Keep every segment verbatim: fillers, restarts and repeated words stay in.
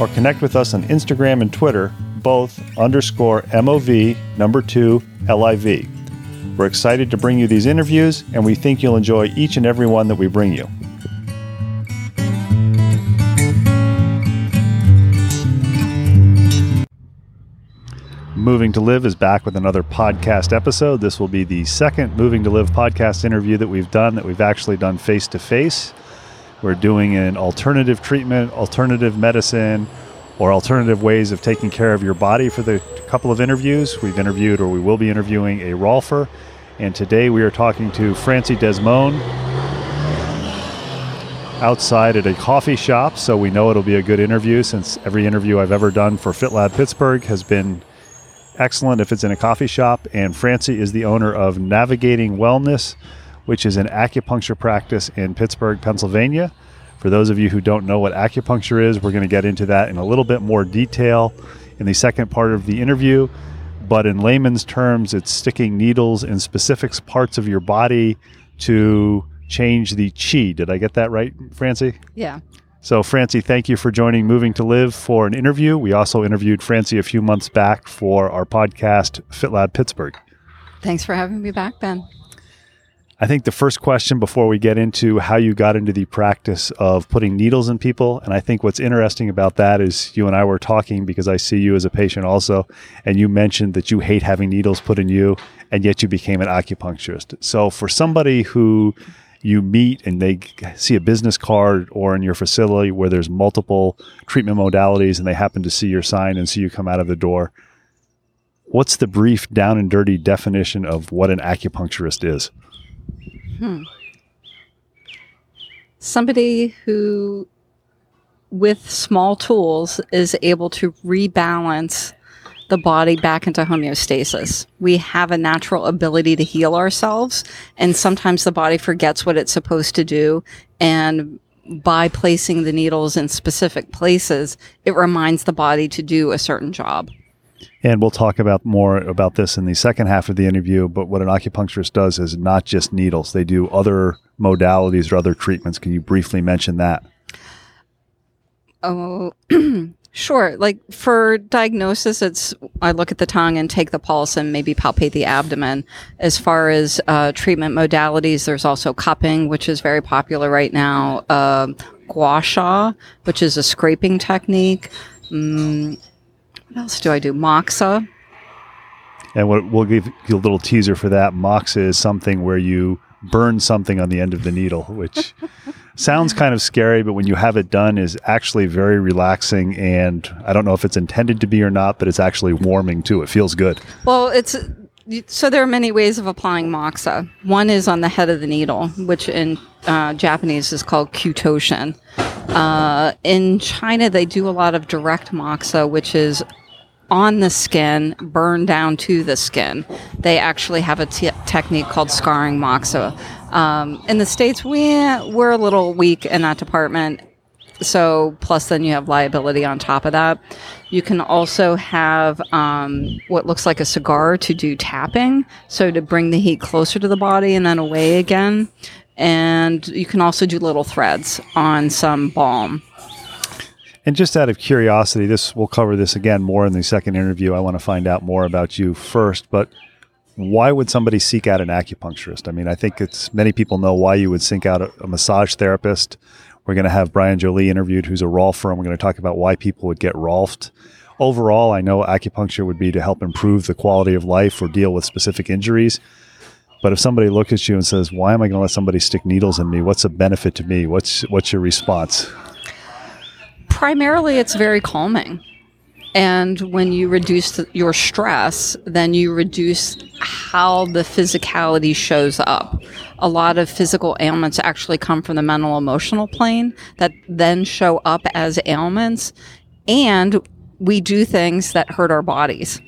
or connect with us on Instagram and Twitter, both underscore mov number two liv. We're excited to bring you these interviews, and we think you'll enjoy each and every one that we bring you. Moving to Live is back with another podcast episode. This will be the second Moving to Live podcast interview that we've done, that we've actually done face-to-face. We're doing an alternative treatment, alternative medicine, or alternative ways of taking care of your body for the couple of interviews. We've interviewed, or we will be interviewing, a Rolfer. And today we are talking to Francie Desmond outside at a coffee shop. So we know it'll be a good interview, since every interview I've ever done for FitLab Pittsburgh has been excellent if it's in a coffee shop. And Francie is the owner of Navigating Wellness, which is an acupuncture practice in Pittsburgh, Pennsylvania. For those of you who don't know what acupuncture is, we're going to get into that in a little bit more detail in the second part of the interview. But in layman's terms, it's sticking needles in specific parts of your body to change the chi. Did I get that right, Francie? Yeah. So, Francie, thank you for joining Moving to Live for an interview. We also interviewed Francie a few months back for our podcast, FitLab Pittsburgh. Thanks for having me back, Ben. I think the first question before we get into how you got into the practice of putting needles in people, and I think what's interesting about that is you and I were talking, because I see you as a patient also, and you mentioned that you hate having needles put in you, and yet you became an acupuncturist. So for somebody who you meet and they see a business card or in your facility where there's multiple treatment modalities and they happen to see your sign and see you come out of the door, what's the brief down and dirty definition of what an acupuncturist is? Hmm. Somebody who, with small tools, is able to rebalance the body back into homeostasis. We have a natural ability to heal ourselves, and sometimes the body forgets what it's supposed to do, and by placing the needles in specific places, it reminds the body to do a certain job. And we'll talk about more about this in the second half of the interview, but what an acupuncturist does is not just needles. They do other modalities or other treatments. Can you briefly mention that? Oh, sure. Like for diagnosis, it's I look at the tongue and take the pulse and maybe palpate the abdomen. As far as uh, treatment modalities, there's also cupping, which is very popular right now. Uh, gua sha, which is a scraping technique. Mm, What else do I do? Moxa. And what, we'll give you a little teaser for that. Moxa is something where you burn something on the end of the needle, which sounds kind of scary, but when you have it done is actually very relaxing. And I don't know if it's intended to be or not, but it's actually warming too. It feels good. Well, it's so there are many ways of applying moxa. One is on the head of the needle, which in uh, Japanese is called kyutoshin. Uh, in China, they do a lot of direct moxa, which is on the skin, burn down to the skin. They actually have a t- technique called scarring moxa. Um, in the States, we, we're a little weak in that department. So plus then you have liability on top of that. You can also have um, what looks like a cigar to do tapping, so to bring the heat closer to the body and then away again. And you can also do little threads on some balm. And just out of curiosity, this we'll cover this again more in the second interview. I want to find out more about you first, but why would somebody seek out an acupuncturist? I mean, I think it's many people know why you would seek out a, a massage therapist. We're going to have Brian Jolie interviewed, who's a Rolfer, and we're going to talk about why people would get Rolfed. Overall, I know acupuncture would be to help improve the quality of life or deal with specific injuries. But if somebody looks at you and says, why am I going to let somebody stick needles in me? What's a benefit to me? What's what's your response? Primarily, it's very calming. And when you reduce the, your stress, then you reduce how the physicality shows up. A lot of physical ailments actually come from the mental emotional plane that then show up as ailments. And we do things that hurt our bodies.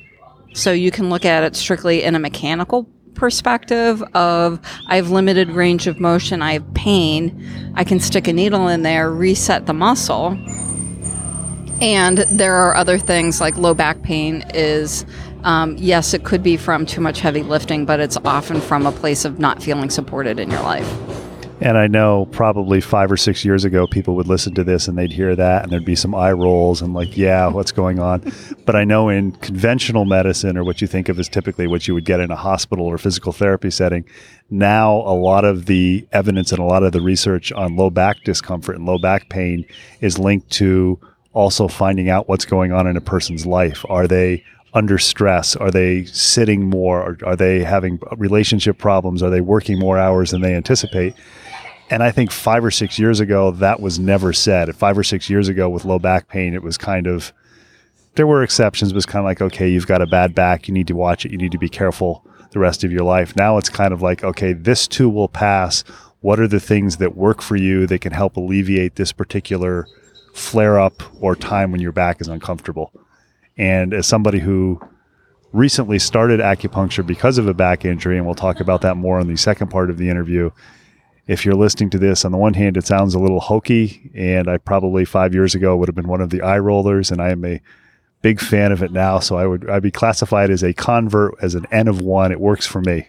So you can look at it strictly in a mechanical perspective of I have limited range of motion, I have pain, I can stick a needle in there, reset the muscle. And there are other things like low back pain is, um, yes, it could be from too much heavy lifting, but it's often from a place of not feeling supported in your life. And I know probably five or six years ago, people would listen to this and they'd hear that and there'd be some eye rolls and like, yeah, what's going on? But I know in conventional medicine, or what you think of as typically what you would get in a hospital or physical therapy setting, now a lot of the evidence and a lot of the research on low back discomfort and low back pain is linked to also finding out what's going on in a person's life. Are they under stress? Are they sitting more? Are they having relationship problems? Are they working more hours than they anticipate? And I think five or six years ago, that was never said. Five or six years ago with low back pain, it was kind of, there were exceptions, but it's kind of like, okay, you've got a bad back. You need to watch it. You need to be careful the rest of your life. Now it's kind of like, okay, this too will pass. What are the things that work for you that can help alleviate this particular flare up or time when your back is uncomfortable? And as somebody who recently started acupuncture because of a back injury, and we'll talk about that more in the second part of the interview, if you're listening to this, on the one hand, it sounds a little hokey, and I probably five years ago would have been one of the eye rollers, and I am a big fan of it now. So I would, I'd be classified as a convert, as an N of one. It works for me.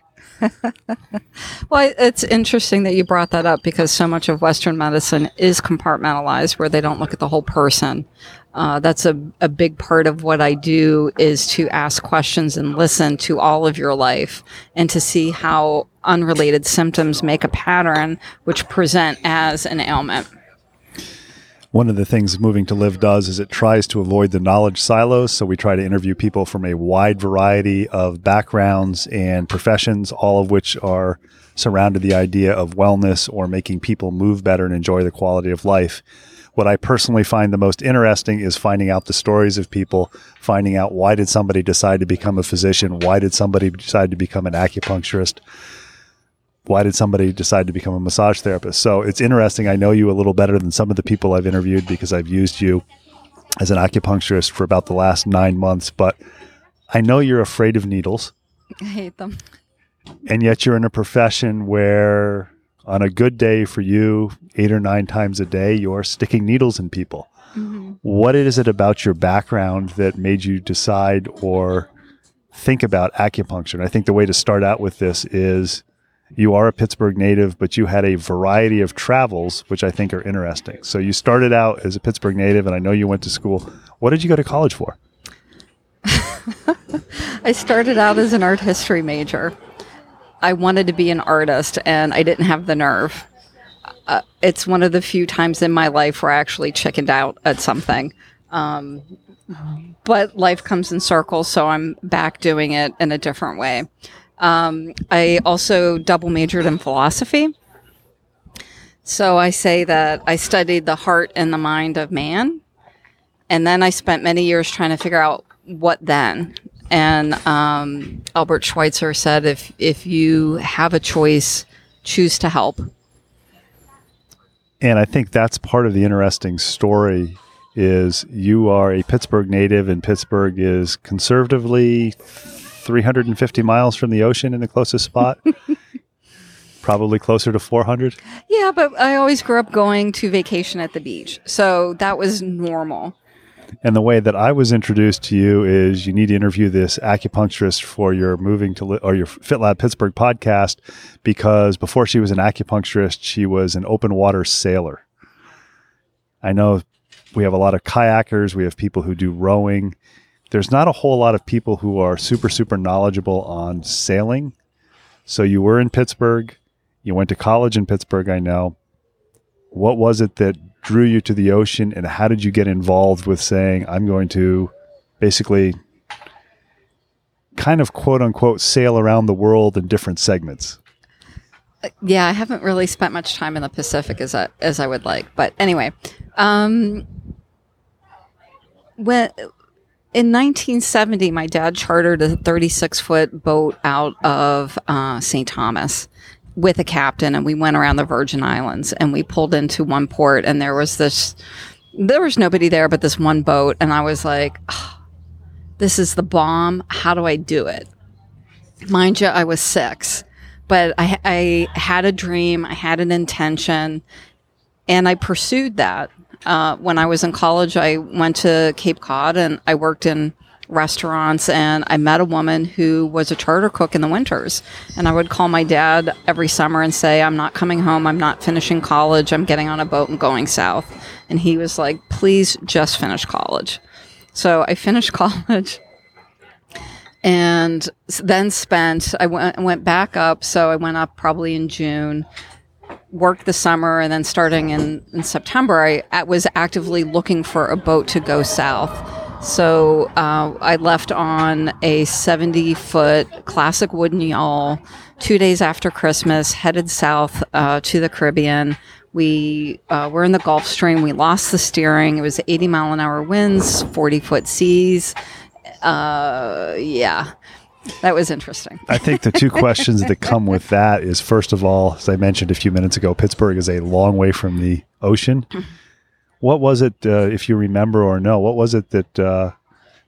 Well, it's interesting that you brought that up, because so much of Western medicine is compartmentalized, where they don't look at the whole person. Uh, that's a, a big part of what I do, is to ask questions and listen to all of your life and to see how unrelated symptoms make a pattern which present as an ailment. One of the things Moving to Live does is it tries to avoid the knowledge silos. So we try to interview people from a wide variety of backgrounds and professions, all of which are surrounded the idea of wellness or making people move better and enjoy the quality of life. What I personally find the most interesting is finding out the stories of people, finding out why did somebody decide to become a physician? Why did somebody decide to become an acupuncturist? Why did somebody decide to become a massage therapist? So it's interesting. I know you a little better than some of the people I've interviewed, because I've used you as an acupuncturist for about the last nine months. But I know you're afraid of needles. I hate them. And yet you're in a profession where on a good day for you, eight or nine times a day, you're sticking needles in people. Mm-hmm. What is it about your background that made you decide or think about acupuncture? And I think the way to start out with this is, you are a Pittsburgh native, but you had a variety of travels, which I think are interesting. So you started out as a Pittsburgh native, and I know you went to school. What did you go to college for? I started out as an art history major. I wanted to be an artist, and I didn't have the nerve. Uh, it's one of the few times in my life where I actually chickened out at something. Um, but life comes in circles, so I'm back doing it in a different way. Um, I also double majored in philosophy. So I say that I studied the heart and the mind of man. And then I spent many years trying to figure out what then. And um, Albert Schweitzer said, if, if you have a choice, choose to help. And I think that's part of the interesting story, is you are a Pittsburgh native, and Pittsburgh is conservatively three hundred fifty miles from the ocean in the closest spot. probably closer to four hundred. Yeah, but I always grew up going to vacation at the beach. So that was normal. And the way that I was introduced to you is you need to interview this acupuncturist for your moving to li- or your FitLab Pittsburgh podcast, because before she was an acupuncturist, she was an open water sailor. I know we have a lot of kayakers. We have people who do rowing. There's not a whole lot of people who are super, super knowledgeable on sailing. So you were in Pittsburgh. You went to college in Pittsburgh, I know. What was it that drew you to the ocean, and how did you get involved with saying, I'm going to basically kind of quote unquote sail around the world in different segments? Yeah, I haven't really spent much time in the Pacific as I, as I would like. But anyway, um, when, in nineteen seventy, my dad chartered a thirty-six foot boat out of uh, Saint Thomas with a captain, and we went around the Virgin Islands, and we pulled into one port, and there was this, there was nobody there but this one boat, and I was like, oh, this is the bomb. How do I do it? Mind you, I was six. But I, I had a dream, I had an intention, and I pursued that. Uh, when I was in college, I went to Cape Cod, and I worked in restaurants, and I met a woman who was a charter cook in the winters. And I would call my dad every summer and say, I'm not coming home, I'm not finishing college, I'm getting on a boat and going south. And he was like, please just finish college. So I finished college. And then spent, I went, went back up, so I went up probably in June, worked the summer, and then starting in, in September, I, I was actively looking for a boat to go south. So uh, I left on a seventy foot classic wooden yawl two days after Christmas, headed south uh, to the Caribbean. We uh, were in the Gulf Stream, we lost the steering, it was eighty mile an hour winds, forty foot seas. Uh, yeah, that was interesting. I think the two questions that come with that is, first of all, as I mentioned a few minutes ago, Pittsburgh is a long way from the ocean. What was it, uh, if you remember or no, what was it that uh,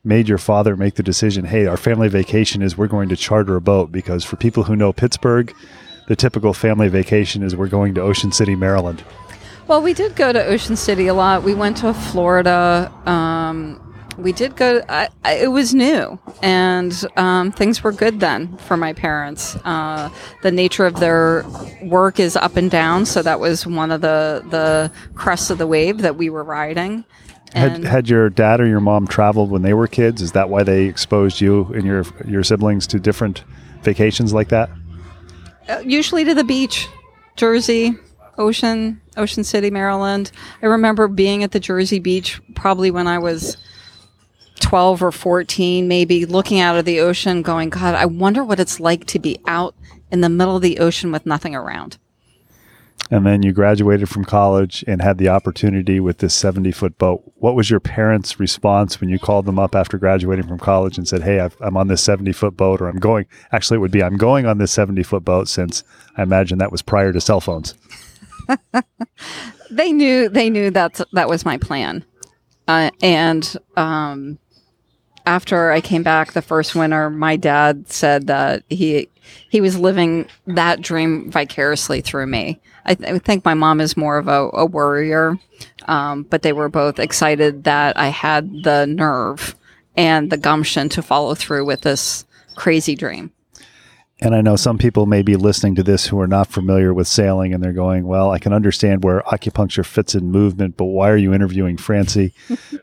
made your father make the decision, hey, our family vacation is we're going to charter a boat? Because for people who know Pittsburgh, the typical family vacation is we're going to Ocean City, Maryland. Well, we did go to Ocean City a lot. We went to Florida, um, We did go, I, I, it was new, and um, things were good then for my parents. Uh, the nature of their work is up and down, so that was one of the, the crests of the wave that we were riding. And had, had your dad or your mom traveled when they were kids? Is that why they exposed you and your, your siblings to different vacations like that? Uh, usually to the beach, Jersey. Ocean, Ocean City, Maryland. I remember being at the Jersey Beach probably when I was twelve or fourteen, maybe, looking out of the ocean going, God, I wonder what it's like to be out in the middle of the ocean with nothing around. And then you graduated from college and had the opportunity with this seventy foot boat. What was your parents' response when you called them up after graduating from college and said, hey, I've, I'm on this seventy foot boat, or I'm going, actually it would be, I'm going on this seventy foot boat, since I imagine that was prior to cell phones. They knew, they knew that that was my plan. Uh, and um, after I came back the first winter, my dad said that he he was living that dream vicariously through me. I, th- I think my mom is more of a, a worrier, um, but they were both excited that I had the nerve and the gumption to follow through with this crazy dream. And I know some people may be listening to this who are not familiar with sailing, and they're going, well, I can understand where acupuncture fits in movement, but why are you interviewing Francie?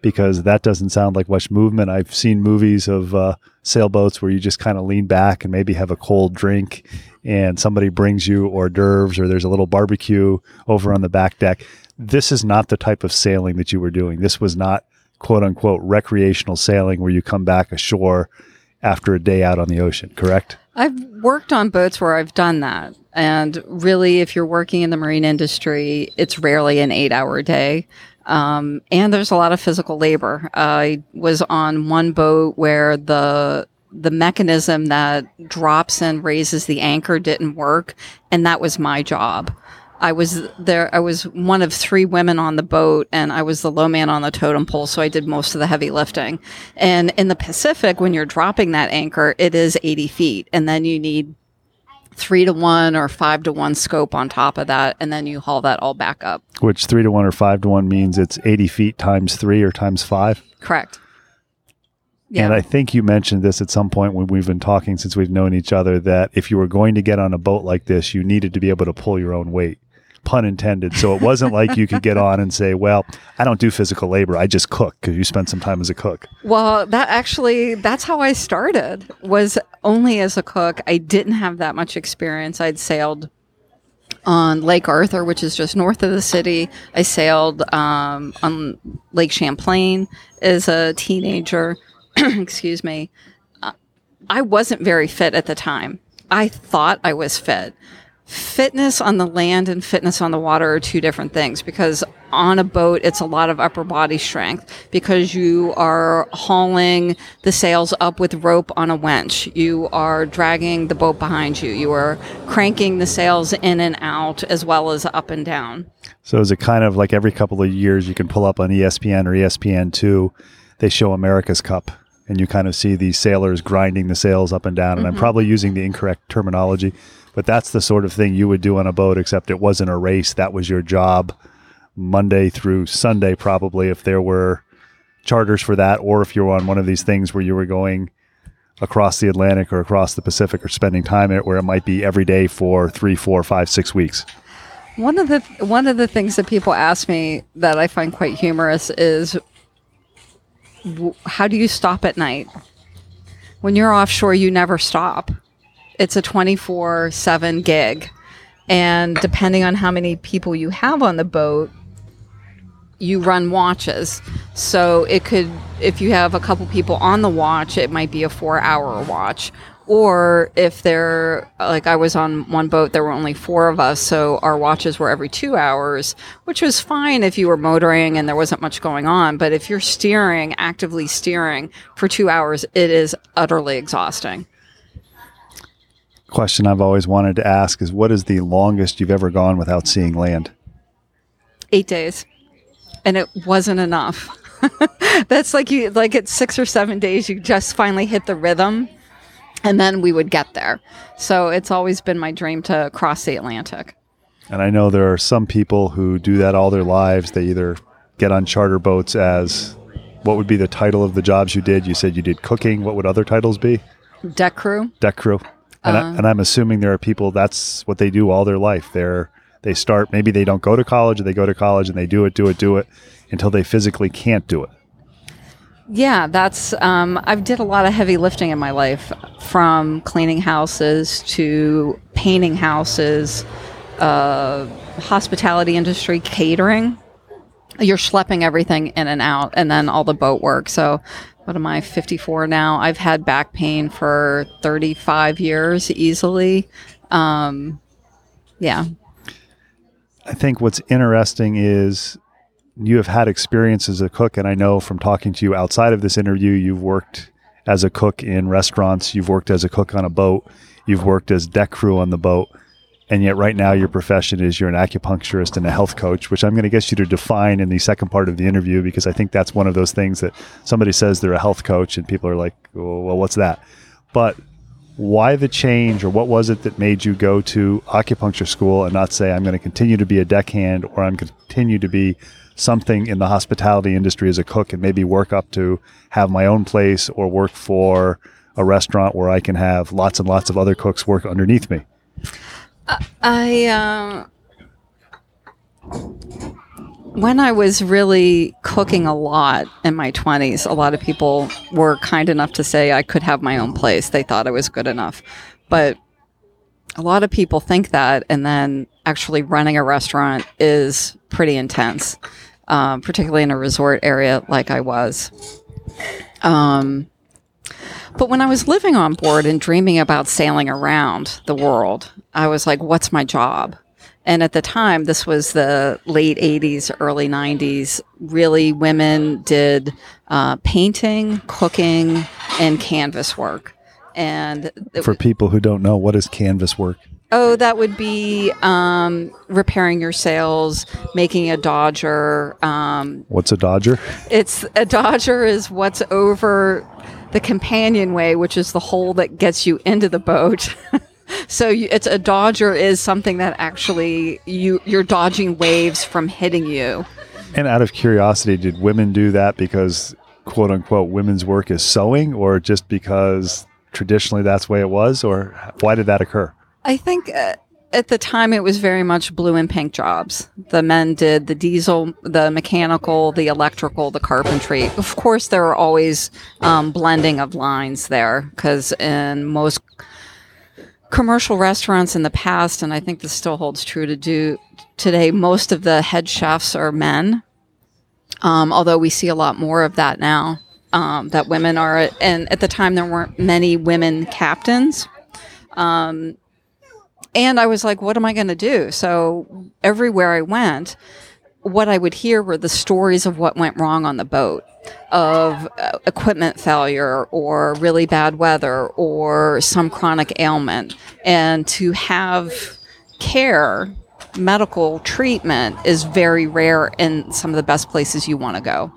Because that doesn't sound like much movement. I've seen movies of uh, sailboats where you just kind of lean back and maybe have a cold drink, and somebody brings you hors d'oeuvres, or there's a little barbecue over on the back deck. This is not the type of sailing that you were doing. This was not, quote unquote, recreational sailing where you come back ashore after a day out on the ocean, correct? I've worked on boats where I've done that. And really, if you're working in the marine industry, it's rarely an eight-hour day. Um, and there's a lot of physical labor. Uh, I was on one boat where the the mechanism that drops and raises the anchor didn't work, and that was my job. I was there. I was one of three women on the boat, and I was the low man on the totem pole, so I did most of the heavy lifting. And in the Pacific, when you're dropping that anchor, it is eighty feet, and then you need three to one or five to one scope on top of that, and then you haul that all back up. Which three to one or five to one means it's eighty feet times three or times five? Correct. Yeah. And I think you mentioned this at some point when we've been talking since we've known each other, that if you were going to get on a boat like this, you needed to be able to pull your own weight, pun intended. So it wasn't like you could get on and say, well, I don't do physical labor. I just cook, because you spent some time as a cook. Well, that actually, that's how I started, was only as a cook. I didn't have that much experience. I'd sailed on Lake Arthur, which is just north of the city. I sailed um, on Lake Champlain as a teenager. Excuse me, uh, I wasn't very fit at the time. I thought I was fit. Fitness on the land and fitness on the water are two different things, because on a boat, it's a lot of upper body strength, because you are hauling the sails up with rope on a winch. You are dragging the boat behind you. You are cranking the sails in and out as well as up and down. So is it kind of like every couple of years you can pull up on E S P N or E S P N two, they show America's Cup? And you kind of see these sailors grinding the sails up and down. And mm-hmm. I'm probably using the incorrect terminology, but that's the sort of thing you would do on a boat, except it wasn't a race. That was your job Monday through Sunday, probably, if there were charters for that, or if you were on one of these things where you were going across the Atlantic or across the Pacific or spending time in it, where it might be every day for three, four, five, six weeks. One of the one of the things that people ask me that I find quite humorous is, how do you stop at night? When you're offshore, you never stop. It's a twenty-four seven gig. And depending on how many people you have on the boat, you run watches. So it could, if you have a couple people on the watch, it might be a four hour watch. Or if they're, like I was on one boat, there were only four of us, so our watches were every two hours, which was fine if you were motoring and there wasn't much going on. But if you're steering, actively steering for two hours, it is utterly exhausting. Question I've always wanted to ask is, what is the longest you've ever gone without seeing land? Eight days. And it wasn't enough. That's like you, like at six or seven days, you just finally hit the rhythm. And then we would get there. So it's always been my dream to cross the Atlantic. And I know there are some people who do that all their lives. They either get on charter boats as, what would be the title of the jobs you did? You said you did cooking. What would other titles be? Deck crew. Deck crew. And, uh, I, and I'm assuming there are people, that's what they do all their life. They're, they start, maybe they don't go to college, or they go to college and they do it, do it, do it until they physically can't do it. Yeah, that's, um, I've did a lot of heavy lifting in my life, from cleaning houses to painting houses, uh, hospitality industry, catering. You're schlepping everything in and out, and then all the boat work. So what am I, fifty-four now? I've had back pain for thirty-five years easily. Um, yeah. I think what's interesting is, you have had experience as a cook, and I know from talking to you outside of this interview, you've worked as a cook in restaurants, you've worked as a cook on a boat, you've worked as deck crew on the boat, and yet right now your profession is you're an acupuncturist and a health coach, which I'm going to get you to define in the second part of the interview, because I think that's one of those things that somebody says they're a health coach and people are like, oh, well, what's that? But why the change, or what was it that made you go to acupuncture school and not say, I'm going to continue to be a deckhand, or I'm going to continue to be something in the hospitality industry as a cook and maybe work up to have my own place, or work for a restaurant where I can have lots and lots of other cooks work underneath me? Uh, I, uh, when I was really cooking a lot in my twenties, a lot of people were kind enough to say I could have my own place. They thought I was good enough. But a lot of people think that, and then actually running a restaurant is pretty intense, um, particularly in a resort area like I was. Um, but when I was living on board and dreaming about sailing around the world, I was like, what's my job? And at the time, this was the late eighties, early nineties, really women did uh, painting, cooking, and canvas work. And for people who don't know, what is canvas work? Oh, that would be um, repairing your sails, making a dodger. Um, what's a dodger? It's a dodger is what's over the companionway, which is the hole that gets you into the boat. So you, it's a dodger is something that actually you you're dodging waves from hitting you. And out of curiosity, did women do that because quote unquote women's work is sewing, or just because traditionally that's the way it was, or why did that occur? I think uh, at the time it was very much blue and pink jobs. The men did the diesel, the mechanical, the electrical, the carpentry. Of course, there are always um, blending of lines there, because in most commercial restaurants in the past, and I think this still holds true to do today, most of the head chefs are men, um, although we see a lot more of that now, um, that women are. And at the time, there weren't many women captains. Um, and I was like, what am I going to do? So everywhere I went, what I would hear were the stories of what went wrong on the boat, of uh, equipment failure or really bad weather or some chronic ailment. And to have care, medical treatment, is very rare in some of the best places you want to go.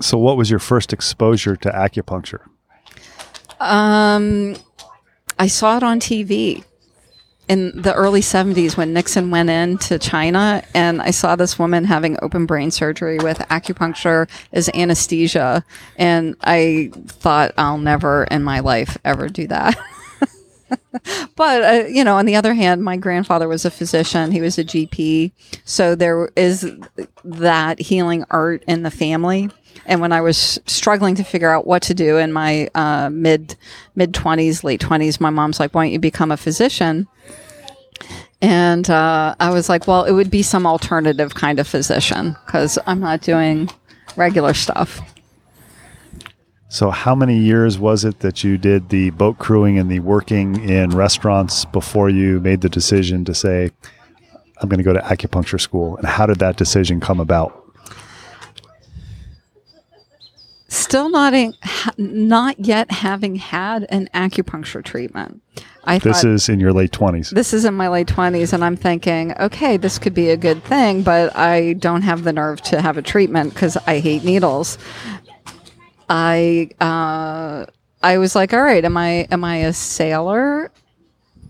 So what was your first exposure to acupuncture? Um, I saw it on T V in the early seventies when Nixon went into China, and I saw this woman having open brain surgery with acupuncture as anesthesia, and I thought, I'll never in my life ever do that. But, uh, you know, on the other hand, my grandfather was a physician. He was a G P. So there is that healing art in the family. And when I was struggling to figure out what to do in my uh, mid mid twenties, late twenties, my mom's like, why don't you become a physician? And uh, I was like, well, it would be some alternative kind of physician, because I'm not doing regular stuff. So how many years was it that you did the boat crewing and the working in restaurants before you made the decision to say, I'm going to go to acupuncture school? And how did that decision come about? Still not in, not yet having had an acupuncture treatment. I this thought, is in your late twenties. This is in my late twenties, and I'm thinking, okay, this could be a good thing, but I don't have the nerve to have a treatment because I hate needles. I uh, I was like, all right, am I am I a sailor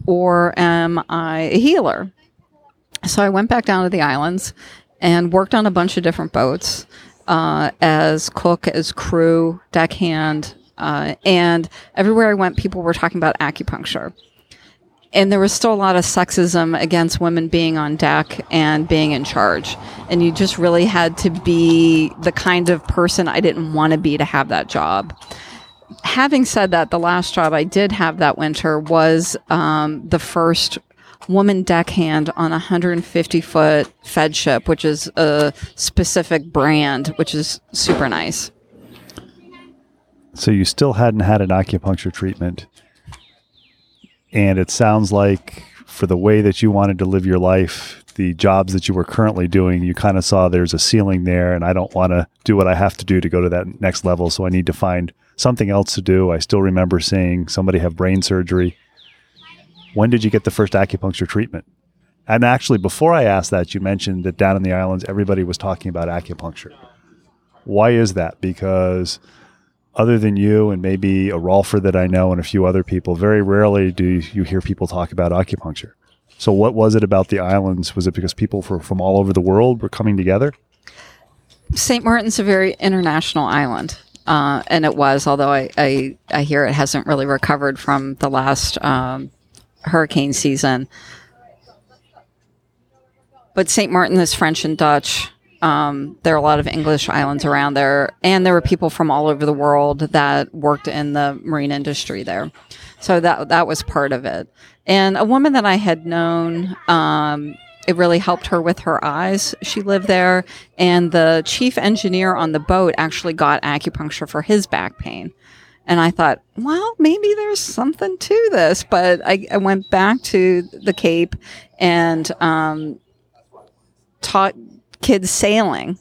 or am I a healer? So I went back down to the islands and worked on a bunch of different boats uh, as cook, as crew, deckhand, uh, and everywhere I went, people were talking about acupuncture. And there was still a lot of sexism against women being on deck and being in charge. And you just really had to be the kind of person I didn't want to be to have that job. Having said that, the last job I did have that winter was um, the first woman deckhand on a one hundred fifty foot Fed ship, which is a specific brand, which is super nice. So you still hadn't had an acupuncture treatment. And it sounds like for the way that you wanted to live your life, the jobs that you were currently doing, you kind of saw there's a ceiling there, and I don't want to do what I have to do to go to that next level. So I need to find something else to do. I still remember seeing somebody have brain surgery. When did you get the first acupuncture treatment? And actually, before I asked that, you mentioned that down in the islands, everybody was talking about acupuncture. Why is that? Because other than you and maybe a Rolfer that I know and a few other people, very rarely do you hear people talk about acupuncture. So what was it about the islands? Was it because people for, from all over the world were coming together? Saint Martin's a very international island, uh, and it was, although I, I, I hear it hasn't really recovered from the last um, hurricane season. But Saint Martin is French and Dutch. Um, there are a lot of English islands around there, and there were people from all over the world that worked in the marine industry there. So that that was part of it. And a woman that I had known, um, it really helped her with her eyes. She lived there, and the chief engineer on the boat actually got acupuncture for his back pain. And I thought, well, maybe there's something to this. But I, I went back to the Cape and um, taught kids sailing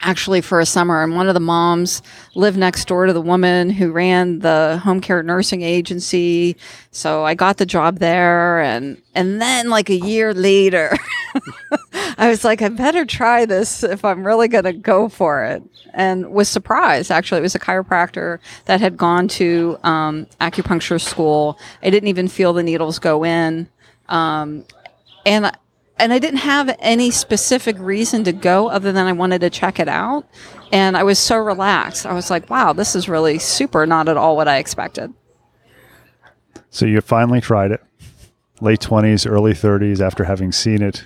actually for a summer, and one of the moms lived next door to the woman who ran the home care nursing agency. So I got the job there, and and then like a year later, I was like, I better try this if I'm really going to go for it. And was surprised, actually. It was a chiropractor that had gone to um, acupuncture school. I didn't even feel the needles go in. Um, and I, And I didn't have any specific reason to go other than I wanted to check it out. And I was so relaxed. I was like, wow, this is really super, not at all what I expected. So you finally tried it, late twenties, early thirties, after having seen it,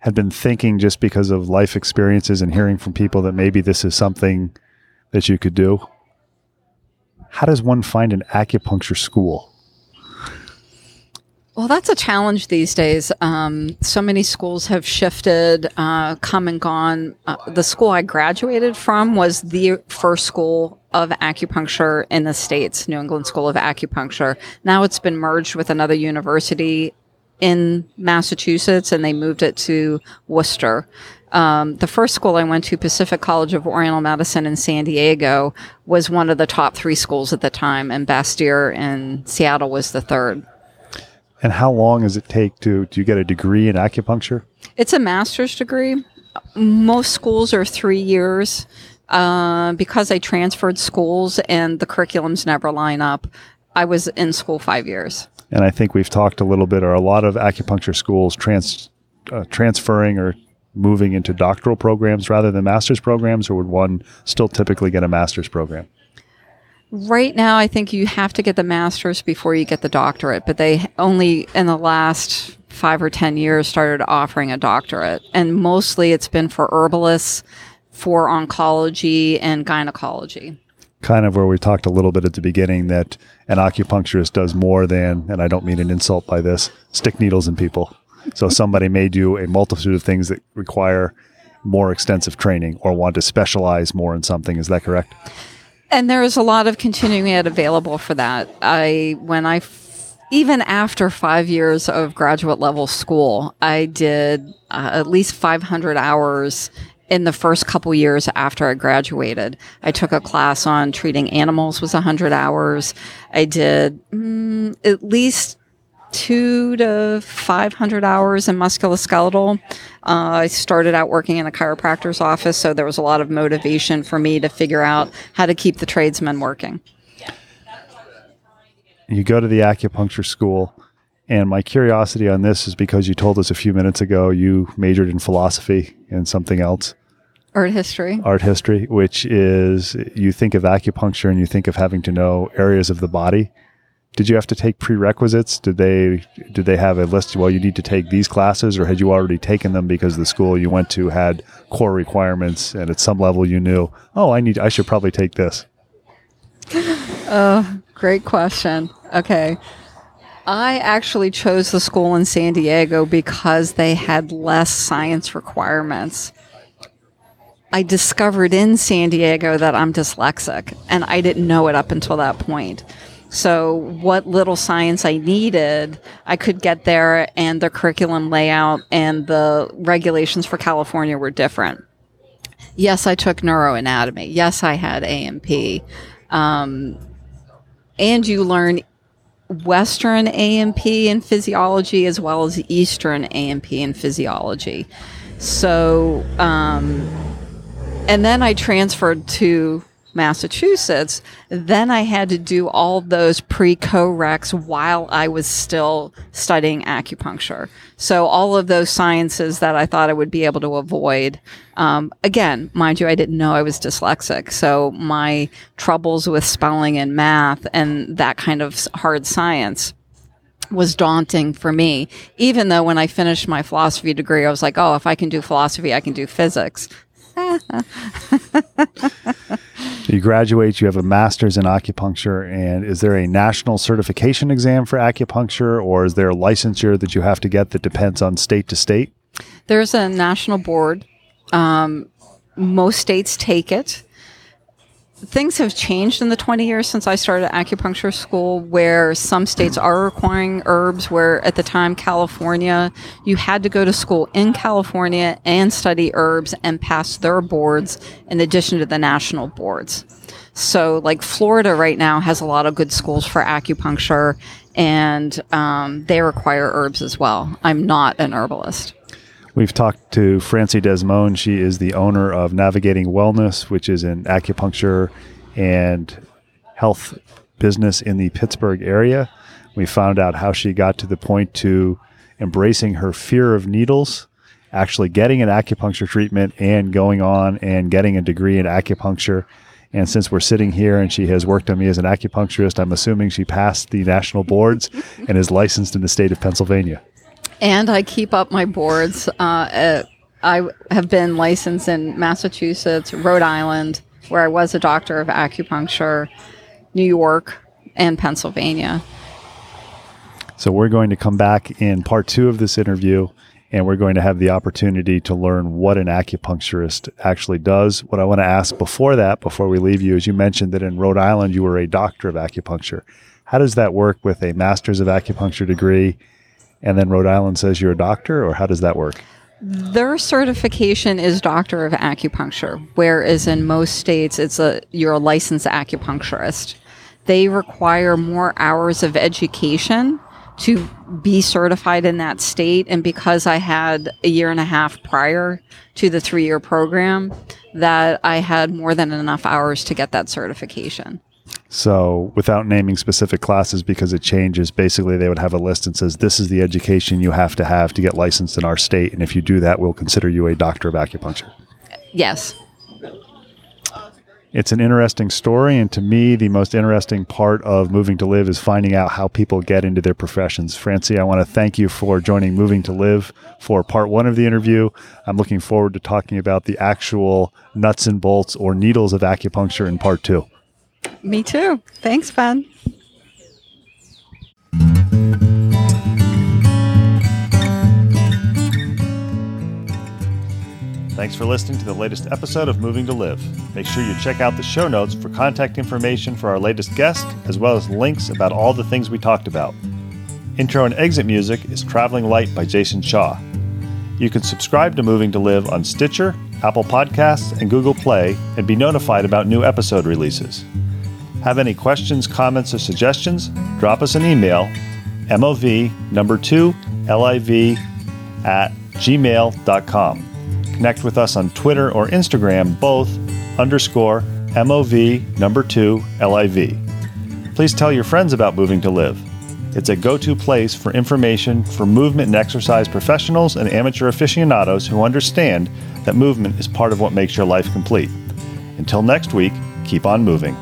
had been thinking just because of life experiences and hearing from people that maybe this is something that you could do. How does one find an acupuncture school? Well, that's a challenge these days. Um, so many schools have shifted, uh, come and gone. Uh, the school I graduated from was the first school of acupuncture in the States, New England School of Acupuncture. Now it's been merged with another university in Massachusetts, and they moved it to Worcester. Um, the first school I went to, Pacific College of Oriental Medicine in San Diego, was one of the top three schools at the time, and Bastyr in Seattle was the third. And how long does it take to, do you get a degree in acupuncture? It's a master's degree. Most schools are three years. Uh, because I transferred schools and the curriculums never line up, I was in school five years. And I think we've talked a little bit, or a lot of acupuncture schools trans, uh, transferring or moving into doctoral programs rather than master's programs, or would one still typically get a master's program? Right now, I think you have to get the master's before you get the doctorate, but they only in the last five or ten years started offering a doctorate. And mostly it's been for herbalists, for oncology and gynecology. Kind of where we talked a little bit at the beginning that an acupuncturist does more than, and I don't mean an insult by this, stick needles in people. So somebody may do a multitude of things that require more extensive training or want to specialize more in something. Is that correct? And there is a lot of continuing ed available for that. I, when I, f- even after five years of graduate level school, I did uh, at least five hundred hours in the first couple years after I graduated. I took a class on treating animals, was one hundred hours. I did mm, at least two to five hundred hours in musculoskeletal. Uh, I started out working in a chiropractor's office, so there was a lot of motivation for me to figure out how to keep the tradesmen working. You go to the acupuncture school, and my curiosity on this is because you told us a few minutes ago you majored in philosophy and something else. Art history. Art history, which is, you think of acupuncture and you think of having to know areas of the body. Did you have to take prerequisites? Did they did they have a list, well, you need to take these classes, or had you already taken them because the school you went to had core requirements and at some level you knew, oh, I need I should probably take this? Oh, great question. Okay. I actually chose the school in San Diego because they had less science requirements. I discovered in San Diego that I'm dyslexic, and I didn't know it up until that point. So what little science I needed, I could get there, and the curriculum layout and the regulations for California were different. Yes, I took neuroanatomy. Yes, I had A M P. Um, and you learn Western A M P and physiology as well as Eastern A M P and physiology. So, um, and then I transferred to Massachusetts, then I had to do all those pre-co-recs while I was still studying acupuncture. So all of those sciences that I thought I would be able to avoid. Um, again, mind you, I didn't know I was dyslexic. So my troubles with spelling and math and that kind of hard science was daunting for me. Even though when I finished my philosophy degree, I was like, oh, if I can do philosophy, I can do physics. You graduate, you have a master's in acupuncture, and is there a national certification exam for acupuncture, or is there a licensure that you have to get that depends on state to state? There's a national board. Um, most states take it. Things have changed in the twenty years since I started acupuncture school, where some states are requiring herbs, where at the time, California, you had to go to school in California and study herbs and pass their boards in addition to the national boards. So like Florida right now has a lot of good schools for acupuncture, and um, they require herbs as well. I'm not an herbalist. We've talked to Francie Desmond. She is the owner of Navigating Wellness, which is an acupuncture and health business in the Pittsburgh area. We found out how she got to the point to embracing her fear of needles, actually getting an acupuncture treatment and going on and getting a degree in acupuncture. And since we're sitting here and she has worked on me as an acupuncturist, I'm assuming she passed the national boards and is licensed in the state of Pennsylvania. And I keep up my boards. Uh, I have been licensed in Massachusetts, Rhode Island, where I was a doctor of acupuncture, New York, and Pennsylvania. So we're going to come back in part two of this interview, and we're going to have the opportunity to learn what an acupuncturist actually does. What I want to ask before that, before we leave you, is you mentioned that in Rhode Island you were a doctor of acupuncture. How does that work with a master's of acupuncture degree? And then Rhode Island says you're a doctor, or how does that work? Their certification is doctor of acupuncture, whereas in most states it's a you're a licensed acupuncturist. They require more hours of education to be certified in that state. And because I had a year and a half prior to the three-year program, that I had more than enough hours to get that certification. So without naming specific classes, because it changes, basically they would have a list and says, this is the education you have to have to get licensed in our state. And if you do that, we'll consider you a doctor of acupuncture. Yes. It's an interesting story. And to me, the most interesting part of Moving to Live is finding out how people get into their professions. Francie, I want to thank you for joining Moving to Live for part one of the interview. I'm looking forward to talking about the actual nuts and bolts or needles of acupuncture in part two. Me too. Thanks, Ben. Thanks for listening to the latest episode of Moving to Live. Make sure you check out the show notes for contact information for our latest guest, as well as links about all the things we talked about. Intro and exit music is Traveling Light by Jason Shaw. You can subscribe to Moving to Live on Stitcher, Apple Podcasts, and Google Play, and be notified about new episode releases. Have any questions, comments, or suggestions? Drop us an email, mov number two liv at gmail dot com. Connect with us on Twitter or Instagram, both underscore mov number two liv. Please tell your friends about Moving to Live. It's a go-to place for information for movement and exercise professionals and amateur aficionados who understand that movement is part of what makes your life complete. Until next week, keep on moving.